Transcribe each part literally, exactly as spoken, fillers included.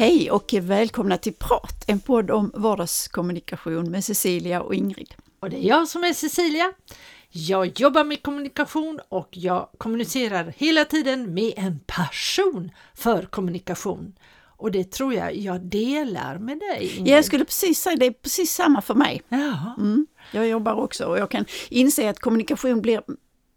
Hej och välkomna till Prat, en podd om vardagskommunikation med Cecilia och Ingrid. Och det är jag som är Cecilia. Jag jobbar med kommunikation och jag kommunicerar hela tiden med en passion för kommunikation. Och det tror jag jag delar med dig, Ingrid. Jag skulle precis säga, det är precis samma för mig. Ja. Mm, jag jobbar också och jag kan inse att kommunikation blir...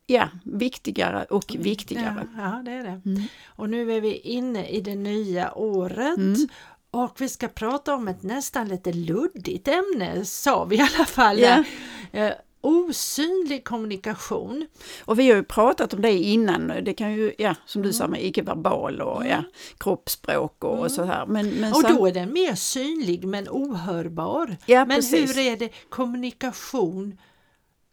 Ja, viktigare och viktigare. Ja, ja det är det. Mm. Och nu är vi inne i det nya året. Mm. Och vi ska prata om ett nästan lite luddigt ämne, sa vi i alla fall. Yeah. Eh, osynlig kommunikation. Och vi har ju pratat om det innan. Det kan ju, ja, som du mm. sa, med icke-verbal och mm. ja, kroppsspråk och, mm. och så här. Men, men och då så... är den mer synlig men ohörbar. Ja, men precis. Hur är det kommunikation...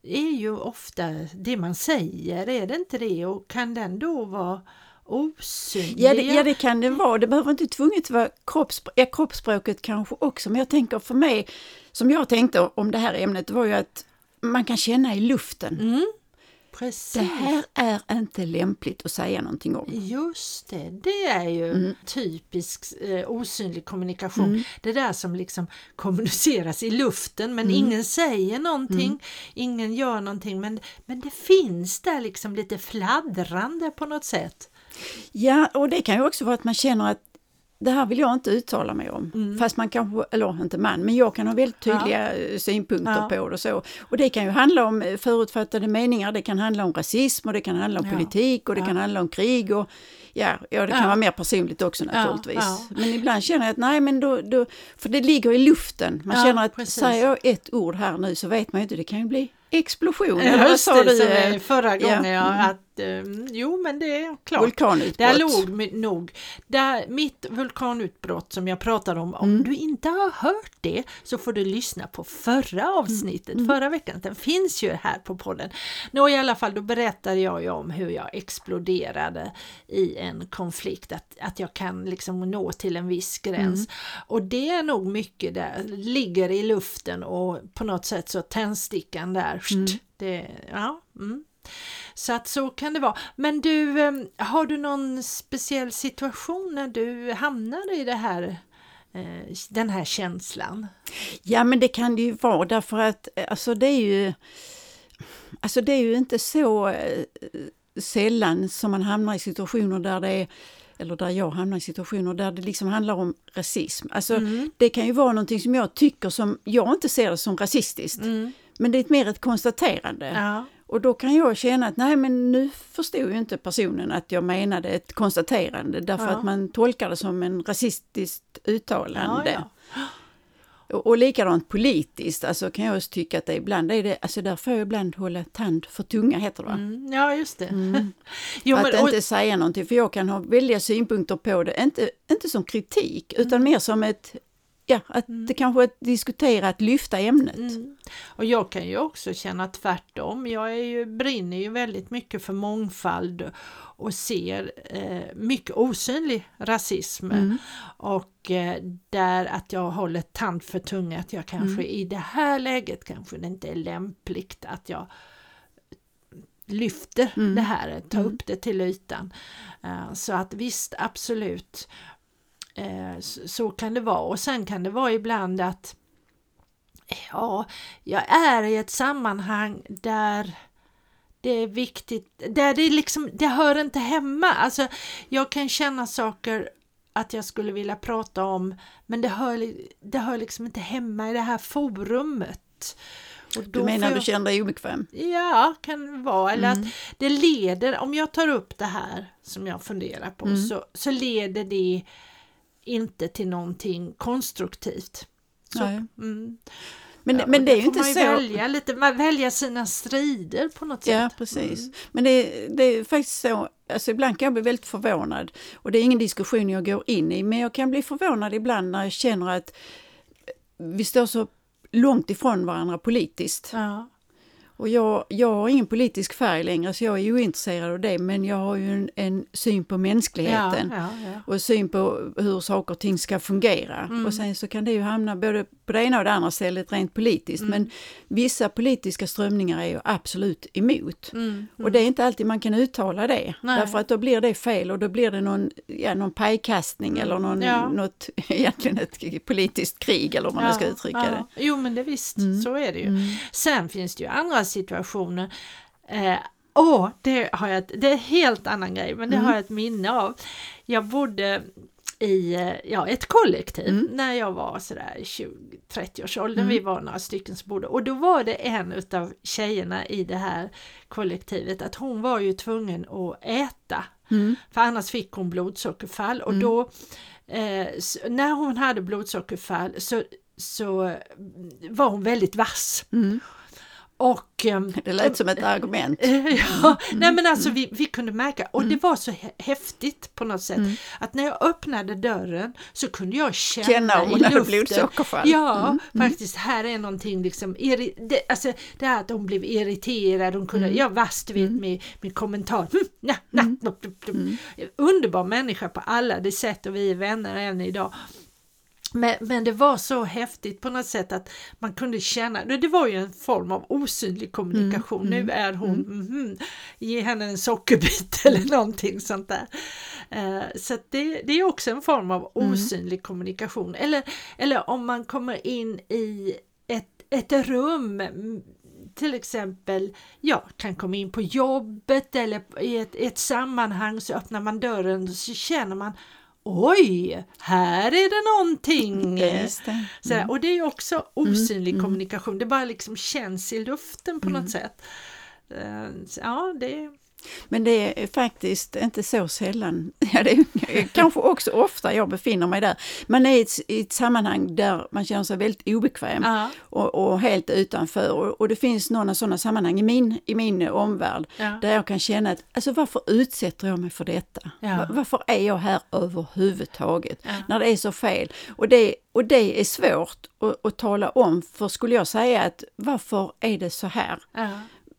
är ju ofta det man säger, är det inte det? Och kan den då vara osynlig? Ja, det, ja, det kan det vara. Det behöver inte tvunget vara kroppsspråk, ja, kroppsspråket kanske också. Men jag tänker för mig, som jag tänkte om det här ämnet, var ju att man kan känna i luften. Mm. Precis. Det här är inte lämpligt att säga någonting om. Just det, det är ju mm. typisk eh, osynlig kommunikation. Mm. Det där som liksom kommuniceras i luften men mm. ingen säger någonting, mm. ingen gör någonting. Men, men det finns där liksom lite fladdrande på något sätt. Ja, och det kan ju också vara att man känner att det här vill jag inte uttala mig om. Mm. Fast man kanske, eller inte man, men jag kan ha väldigt tydliga ja. synpunkter ja. på det och så. Och det kan ju handla om förutfattade meningar, det kan handla om rasism och det kan handla om ja. politik och det ja. kan handla om krig och ja, ja det kan ja. vara mer personligt också naturligtvis. Ja. Ja. Men ibland känner jag att nej, men då, då för det ligger i luften. Man ja, känner att precis. säger jag ett ord här nu så vet man ju inte, det kan ju bli explosion. Just det, det, som är förra gången ja. jag mm. att, um, jo men det är klart. Vulkanutbrott. Där låg nog, där mitt vulkanutbrott som jag pratade om, om mm. du inte har hört det så får du lyssna på förra avsnittet, mm. förra veckan, den finns ju här på podden. Nå, i alla fall, då berättade jag ju om hur jag exploderade i en konflikt, att, att jag kan liksom nå till en viss gräns. Mm. Och det är nog mycket där, ligger i luften och på något sätt så tändstickan där. Mm. Det, ja, mm. Så att så kan det vara. Men du, har du någon speciell situation när du hamnade i det här, den här känslan? Ja, men det kan det ju vara därför att alltså det är ju alltså det är ju inte så sällan som man hamnar i situationer där det är, eller där jag hamnar i situationer där det liksom handlar om rasism. Alltså mm. det kan ju vara någonting som jag tycker som jag inte ser det som rasistiskt. Mm. Men det är mer ett konstaterande. Ja. Och då kan jag känna att nej, men nu förstod ju inte personen att jag menade ett konstaterande. Därför ja. att man tolkar det som en rasistiskt uttalande. Ja, ja. Och, och likadant politiskt. Alltså kan jag också tycka att det ibland är det. Alltså där får jag ibland hålla tand för tunga, heter det va? Mm, ja, just det. Mm. jo, att men, och... inte säga någonting. För jag kan ha väldiga synpunkter på det. Inte, inte som kritik, mm. utan mer som ett... Ja, att mm. det kanske är att diskutera, att lyfta ämnet. Mm. Och jag kan ju också känna tvärtom. Jag är ju, brinner ju väldigt mycket för mångfald och ser eh, mycket osynlig rasism. Mm. Och eh, där att jag håller tand för tunga, att jag kanske mm. i det här läget kanske det inte är lämpligt att jag lyfter mm. det här, tar mm. upp det till ytan. Uh, så att visst, absolut. Så kan det vara. Och sen kan det vara ibland att ja, jag är i ett sammanhang där det är viktigt, där det liksom, det hör inte hemma. Alltså jag kan känna saker att jag skulle vilja prata om, men det hör, det hör liksom inte hemma i det här forumet. Och då du menar jag, du känner dig obekväm? Ja, kan vara. Eller mm. att det leder, om jag tar upp det här som jag funderar på mm. så, så leder det inte till någonting konstruktivt. Så, mm. Men, ja, men det är ju inte så. Välja lite, man väljer sina strider på något sätt. Ja, precis. Mm. Men det, det är faktiskt så, alltså ibland kan jag bli väldigt förvånad. Och det är ingen diskussion jag går in i. Men jag kan bli förvånad ibland när jag känner att vi står så långt ifrån varandra politiskt. Ja. Och jag, jag har ingen politisk färg längre, så jag är ju intresserad av det. Men jag har ju en, en syn på mänskligheten. Ja, ja, ja. Och syn på hur saker och ting ska fungera. Mm. Och sen så kan det ju hamna både på det ena och det andra stället rent politiskt. Mm. Men vissa politiska strömningar är ju absolut emot. Mm. Mm. Och det är inte alltid man kan uttala det. Nej. Därför att då blir det fel och då blir det någon, ja, någon pajkastning eller någon, ja. något, egentligen ett politiskt krig eller om man ja, ska uttrycka ja. det. Jo, men det visst, mm. så är det ju. Mm. Sen finns det ju andra situationer. Eh, åh, det har jag ett, det är en helt annan grej, men det mm. har jag ett minne av. Jag bodde i ja, ett kollektiv mm. när jag var sådär tjugo trettio års åldern. Mm. Vi var några stycken som bodde. Och då var det en utav tjejerna i det här kollektivet att hon var ju tvungen att äta. Mm. För annars fick hon blodsockerfall. Och mm. då, eh, när hon hade blodsockerfall så, så var hon väldigt vass. Mm. Och, det lät som ett argument. Ja, nej men alltså vi, vi kunde märka, och det var så häftigt på något sätt, mm. att när jag öppnade dörren så kunde jag känna, känna i luften. Ja, mm. faktiskt, här är någonting liksom, irri- det, alltså det här att hon blev irriterad, hon kunde, mm. jag vast vet mm. med, med kommentar, mm, na, na, mm. Blop, blop, blop. Mm. Underbar människa på alla det sätt, och vi är vänner även idag. Men, men det var så häftigt på något sätt att man kunde känna, det var ju en form av osynlig kommunikation, mm, mm, nu är hon, mm, mm, ge henne en sockerbit eller någonting sånt där. Uh, så att det, det är också en form av osynlig mm. kommunikation. Eller, eller om man kommer in i ett, ett rum, till exempel, ja, kan komma in på jobbet eller i ett, ett sammanhang, så öppnar man dörren och så känner man, oj, här är det någonting. Just det. Mm. Så, och det är också osynlig mm. kommunikation. Det bara liksom känns i luften på mm. något sätt. Så, ja, det... Men det är faktiskt inte så sällan, ja, det är kanske också ofta jag befinner mig där. Man är i ett, i ett sammanhang där man känner sig väldigt obekväm uh-huh. och, och helt utanför. Och, och det finns några sådana sammanhang i min, i min omvärld uh-huh. där jag kan känna att alltså, varför utsätter jag mig för detta? Uh-huh. Var, varför är jag här överhuvudtaget uh-huh. när det är så fel? Och det, och det är svårt att, att tala om, för skulle jag säga att varför är det så här? Uh-huh.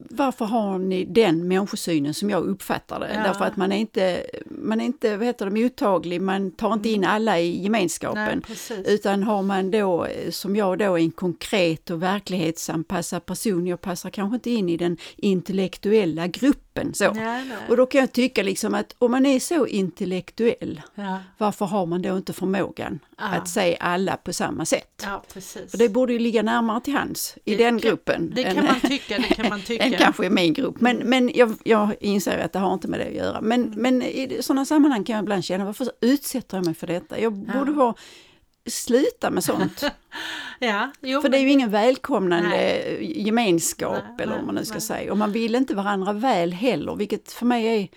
Varför har ni den människosynen som jag uppfattar det? Ja. Därför att man är inte, man är inte vad heter det, mottaglig, man tar inte in alla i gemenskapen. Nej, utan har man då, som jag då, en konkret och verklighetsanpassad person, jag passar kanske inte in i den intellektuella gruppen. Så. Nej, nej. Och då kan jag tycka liksom att om man är så intellektuell, ja. varför har man då inte förmågan ja. att se alla på samma sätt? Ja, precis. Och det borde ju ligga närmare till hands i det, den gruppen. Det kan än, man tycka, det kan man tycka. Kanske i min grupp, men, men jag, jag inser att det har inte med det att göra. Men, mm. men i sådana sammanhang kan jag ibland känna, varför utsätter jag mig för detta? Jag borde vara, sluta med sånt. Ja, jo, för det är ju ingen välkomnande nej. gemenskap nej, eller vad man nu ska nej. säga. Och man vill inte varandra väl heller, vilket för mig är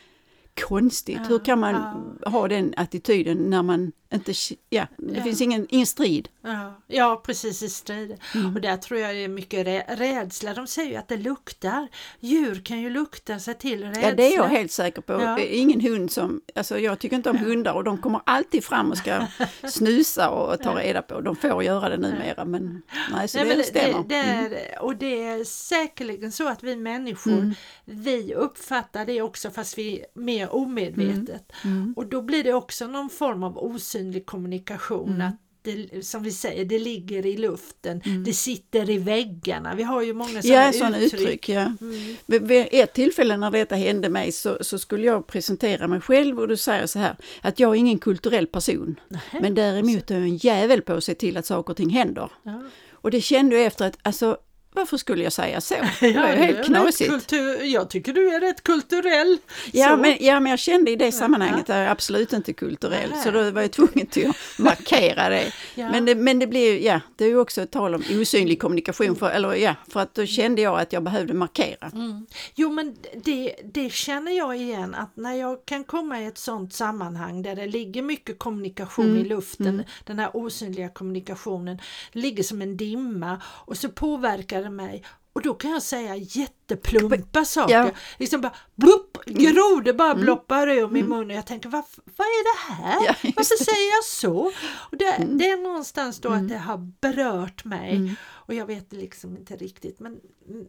konstigt. Ja, hur kan man ja. ha den attityden när man inte, ja, det ja. finns ingen, ingen strid. Ja, ja precis, i strid. Mm. Och där tror jag det är mycket rä- rädsla. De säger ju att det luktar. Djur kan ju lukta sig till rädsla. Ja, det är jag helt säker på. Ja. Ingen hund som, alltså jag tycker inte om ja. hundar, och de kommer alltid fram och ska snusa och ta reda på. De får göra det numera, men nej, så nej, det men stämmer. Det, det är, mm. Och det är säkerligen så att vi människor, mm. vi uppfattar det också, fast vi är mer omedvetet. Mm. Mm. Och då blir det också någon form av osyn kommunikation, mm. att det, som vi säger, det ligger i luften, mm. det sitter i väggarna. Vi har ju många sådana, ja, sådana uttryck. uttryck ja. mm. Vid ett tillfälle när detta hände mig så, så skulle jag presentera mig själv, och då säger jag så här, att jag är ingen kulturell person. Nej. Men däremot är jag en jävel på att se till att saker och ting händer. Ja. Och det kände jag efter att, alltså, varför skulle jag säga så? Det var ju helt knasigt. Kultur, jag tycker du är rätt kulturell. Ja men, ja, men jag kände i det sammanhanget att jag absolut inte kulturell. Nej. Så då var jag tvungen till att markera det. Ja. Men det, men det blir ju, ja, det är ju också ett tal om osynlig kommunikation. För, eller, ja, för att då kände jag att jag behövde markera. Mm. Jo, men det, det känner jag igen, att när jag kan komma i ett sånt sammanhang där det ligger mycket kommunikation mm. i luften, mm. den här osynliga kommunikationen ligger som en dimma och så påverkar mig, och då kan jag säga jätteplumpa saker, ja. liksom bara blupp, gror, det bara mm. bloppar ur min mun och jag tänker, vad, vad är det här? Ja, varför säger jag så? Och det, mm. det är någonstans då att det har berört mig mm. och jag vet liksom inte riktigt. Men,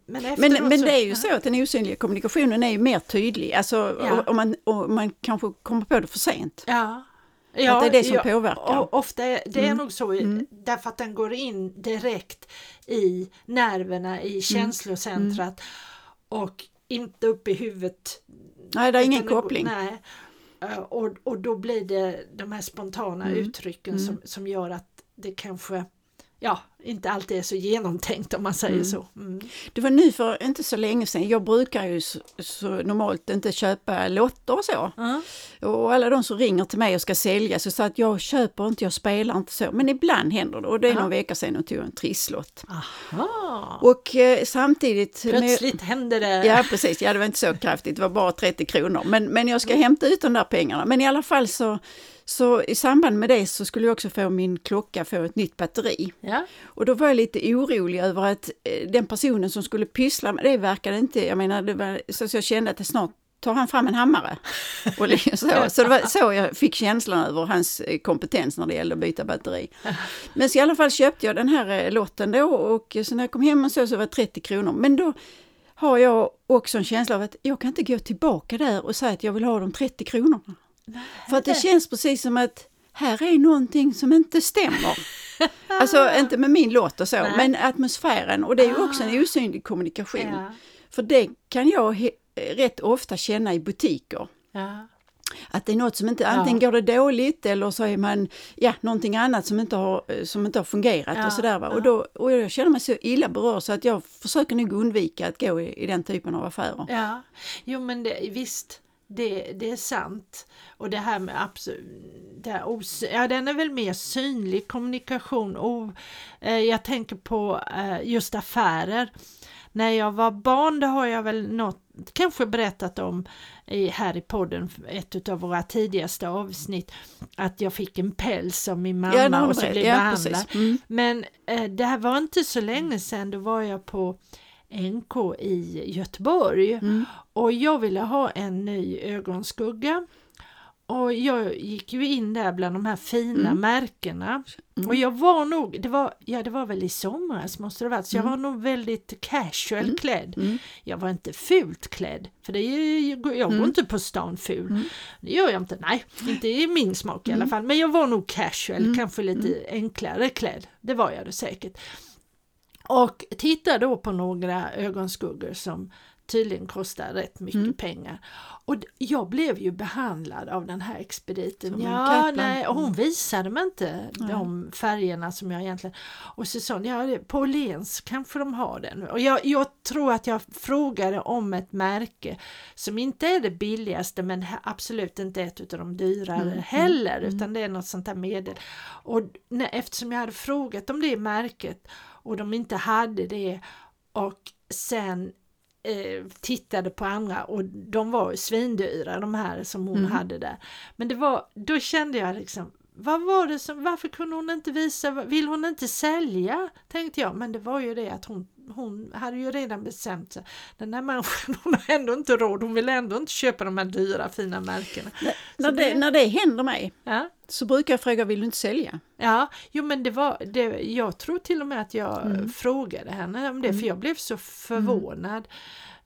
men, men, men det är ju så att den osynliga kommunikationen är ju mer tydlig. Alltså, ja. och, och, man, och man kanske kommer på det för sent. Ja. Ja, att det är det som ja, påverkar. Ofta är, det mm. är nog så, mm. därför att den går in direkt i nerverna, i känslocentrat mm. och inte upp i huvudet. Nej, det är ingen koppling. Nej. Och, och då blir det de här spontana mm. uttrycken mm. Som, som gör att det kanske ja, inte alltid är så genomtänkt om man säger mm. så. Mm. Det var nu för inte så länge sedan. Jag brukar ju så, så normalt inte köpa lotter och så. Mm. Och alla de som ringer till mig och ska sälja så, så att jag köper inte, jag spelar inte så. Men ibland händer det. Och det är mm. någon vecka sedan och tog en trisslott. Aha. Och eh, samtidigt... Plötsligt med, händer det. Ja, precis. Ja, det var inte så kraftigt. Det var bara trettio kronor. Men, men jag ska mm. hämta ut de där pengarna. Men i alla fall så... Så i samband med det så skulle jag också få min klocka få ett nytt batteri. Ja. Och då var jag lite orolig över att den personen som skulle pyssla med det verkade inte, jag menar, det var, så jag kände att det snart tar han fram en hammare. Och så så, det var, så jag fick känslan över hans kompetens när det gällde att byta batteri. Men så i alla fall köpte jag den här lotten då och så när jag kom hem och så, så var det trettio kronor. Men då har jag också en känsla av att jag kan inte gå tillbaka där och säga att jag vill ha de trettio kronorna. För att det känns precis som att här är någonting som inte stämmer. Alltså inte med min låt och så, nej. Men atmosfären. Och det är ju också en osynlig kommunikation. Ja. För det kan jag he- rätt ofta känna i butiker. Ja. Att det är något som inte, antingen ja. går det dåligt eller så är man, ja, någonting annat som inte har, som inte har fungerat ja. och sådär va. Ja. Och, då, och jag känner mig så illa berörd så att jag försöker nog undvika att gå i, i den typen av affärer. Ja, jo men det, visst. Det, det är sant. Och det här med absolut, det här osy- ja, den är väl mer synlig kommunikation. Och, eh, jag tänker på eh, just affärer. När jag var barn, det har jag väl något, kanske berättat om i, här i podden, ett av våra tidigaste avsnitt, att jag fick en päls av min mamma ja, och så blev ja, behandlad. Mm. Men eh, det här var inte så länge sedan, då var jag på N K i Göteborg mm. och jag ville ha en ny ögonskugga och jag gick ju in där bland de här fina mm. märkena mm. och jag var nog, det var, ja det var väl i somras måste det vara, så mm. jag var nog väldigt casual mm. klädd mm. jag var inte fult klädd för det är, jag går mm. inte på stan ful mm. det gör jag inte, nej inte i min smak mm. i alla fall, men jag var nog casual mm. kanske lite enklare klädd, det var jag då säkert. Och tittade då på några ögonskuggor som tydligen kostar rätt mycket mm. pengar. Och jag blev ju behandlad av den här expediten. Ja, nej, och hon visade mig inte nej. de färgerna som jag egentligen... Och så sa hon, ja, på Åhléns kanske de har den. Och jag, jag tror att jag frågade om ett märke som inte är det billigaste men absolut inte ett utav de dyrare mm. heller. Mm. Utan det är något sånt här medel. Och nej, eftersom jag hade frågat om det märket och de inte hade det och sen eh, tittade på andra och de var svindyra de här som hon mm. hade där. Men det var, då kände jag liksom, vad var det som, varför kunde hon inte visa, vill hon inte sälja? Tänkte jag, men det var ju det att hon, hon hade ju redan bestämt sig. Den här människan, hon har ändå inte råd, hon vill ändå inte köpa de här dyra fina märkena. N- när, det, det, när det händer mig ja? så brukar jag fråga, vill du inte sälja? Ja, jo men det var, det, jag tror till och med att jag mm. frågade henne om det, mm. för jag blev så förvånad.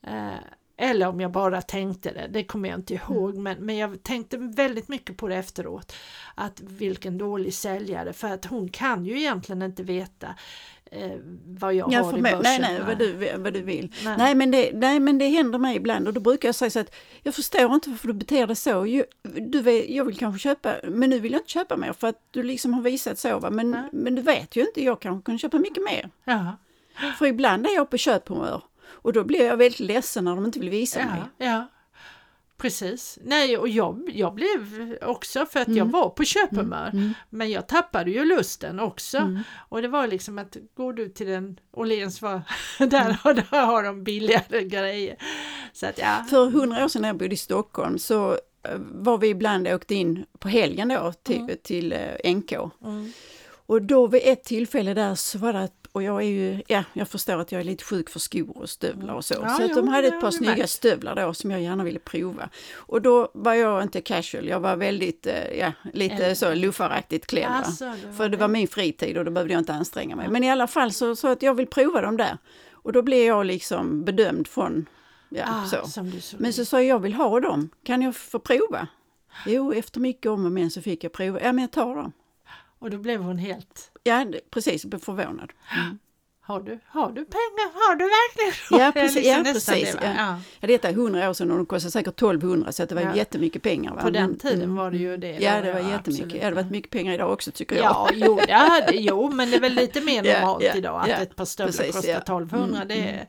Mm. Eh, eller om jag bara tänkte det, det kommer jag inte ihåg, mm. men, men jag tänkte väldigt mycket på det efteråt, att vilken dålig säljare, för att hon kan ju egentligen inte veta eh, vad jag ja, har i börsen. Nej, nej, vad du, vad du vill. Nej. Nej, men det, nej, men det händer mig ibland och då brukar jag säga så att jag förstår inte varför du beter dig så. Jag, du vet, jag vill kanske köpa, men nu vill jag inte köpa mer för att du liksom har visat så, va? Men, men du vet ju inte, jag kanske kan köpa mycket mer. Jaha. För ibland är jag på köphumör. Och då blev jag väldigt ledsen när de inte ville visa ja, mig. Ja, precis. Nej, och jag, jag blev också för att mm. jag var på köphumör. Mm. Men jag tappade ju lusten också. Mm. Och det var liksom att går du till den Åhléns var där och där har de billigare grejer. Så att, ja. För hundra år sedan när jag bodde i Stockholm så var vi ibland åkt in på helgen då till, mm. till N K. Mm. Och då vid ett tillfälle där så var det att och jag är ju, ja, jag förstår att jag är lite sjuk för skor och stövlar och så. Ja, så jo, att de hade ett par snygga märkt. stövlar då som jag gärna ville prova. Och då var jag inte casual, jag var väldigt, ja, lite Eller. så luffaraktigt klädd. Alltså, för det var min fritid och då behövde jag inte anstränga mig. Ja. Men i alla fall så, så att jag vill prova dem där. Och då blev jag liksom bedömd från, ja, ah, så. Som du såg. Men så sa jag, jag vill ha dem, kan jag få prova? Jo, efter mycket om och men så fick jag prova, ja men jag tar dem. Och då blev hon helt... Ja, precis. Blev förvånad. Mm. Har du, har du pengar? Har du verkligen? Ja, precis. Liksom ja, precis. Det, ja. Ja, det är hundra år sedan och de kostade säkert tolvhundra så att det var ja. jättemycket pengar. Va? På den tiden mm. var det ju det. Ja, det var ja, jättemycket. Ja, det var mycket pengar idag också tycker jag. Ja, jo, ja, jo men det är väl lite mer normalt ja, ja, idag att ja, ett par stövlar precis, kostar ja. tolvhundra. Mm, det är...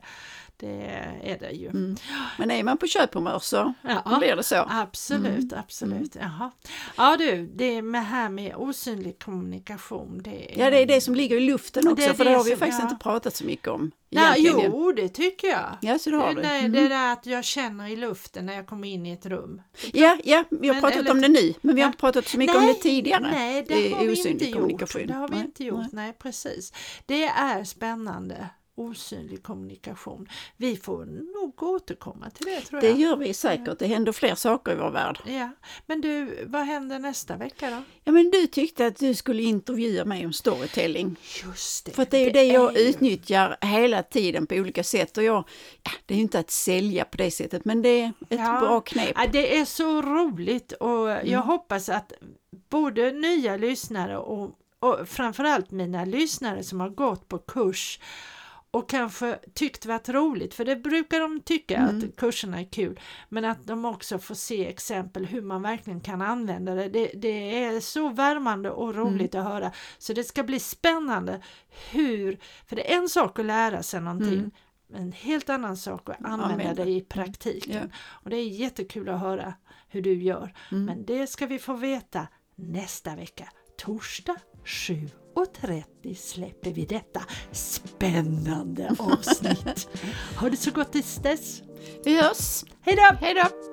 Det är det ju. Mm. Men är man på köphumör så ja, blir det så. Absolut, mm. absolut. Jaha. Ja du, det med här med osynlig kommunikation. Det är... Ja, det är det som ligger i luften också. Det för det, det har vi ju faktiskt jag... inte pratat så mycket om. Nej, jo, det tycker jag. Ja, så det har du. Det, mm. det där att jag känner i luften när jag kommer in i ett rum. Ja, ja vi har men, pratat eller... om det nu. Men vi har inte pratat så mycket nej, om det tidigare. Nej, det, det har vi inte gjort. Det har vi nej. inte gjort, nej. nej precis. Det är spännande. Osynlig kommunikation. Vi får nog återkomma till det tror jag. Det gör vi säkert. Det händer fler saker i vår värld. Ja. Men du, vad händer nästa vecka då? Ja men du tyckte att du skulle intervjua mig om storytelling. Just det. För det är ju det, det jag ju. utnyttjar hela tiden på olika sätt. Och jag, ja, det är ju inte att sälja på det sättet men det är ett ja. bra knep. Ja, det är så roligt och jag mm. hoppas att både nya lyssnare och, och framförallt mina lyssnare som har gått på kurs och kanske tyckte det var roligt. För det brukar de tycka mm. att kurserna är kul. Men att de också får se exempel hur man verkligen kan använda det. Det, det är så värmande och roligt mm. att höra. Så det ska bli spännande hur... För det är en sak att lära sig någonting. Mm. Men en helt annan sak att använda ja, det i praktiken. Ja. Och det är jättekul att höra hur du gör. Mm. Men det ska vi få veta nästa vecka. Torsdag sju. Och trettio släpper vi detta spännande avsnitt. Har det så gott tills dess. Vi hörs. Hej då. Hej då.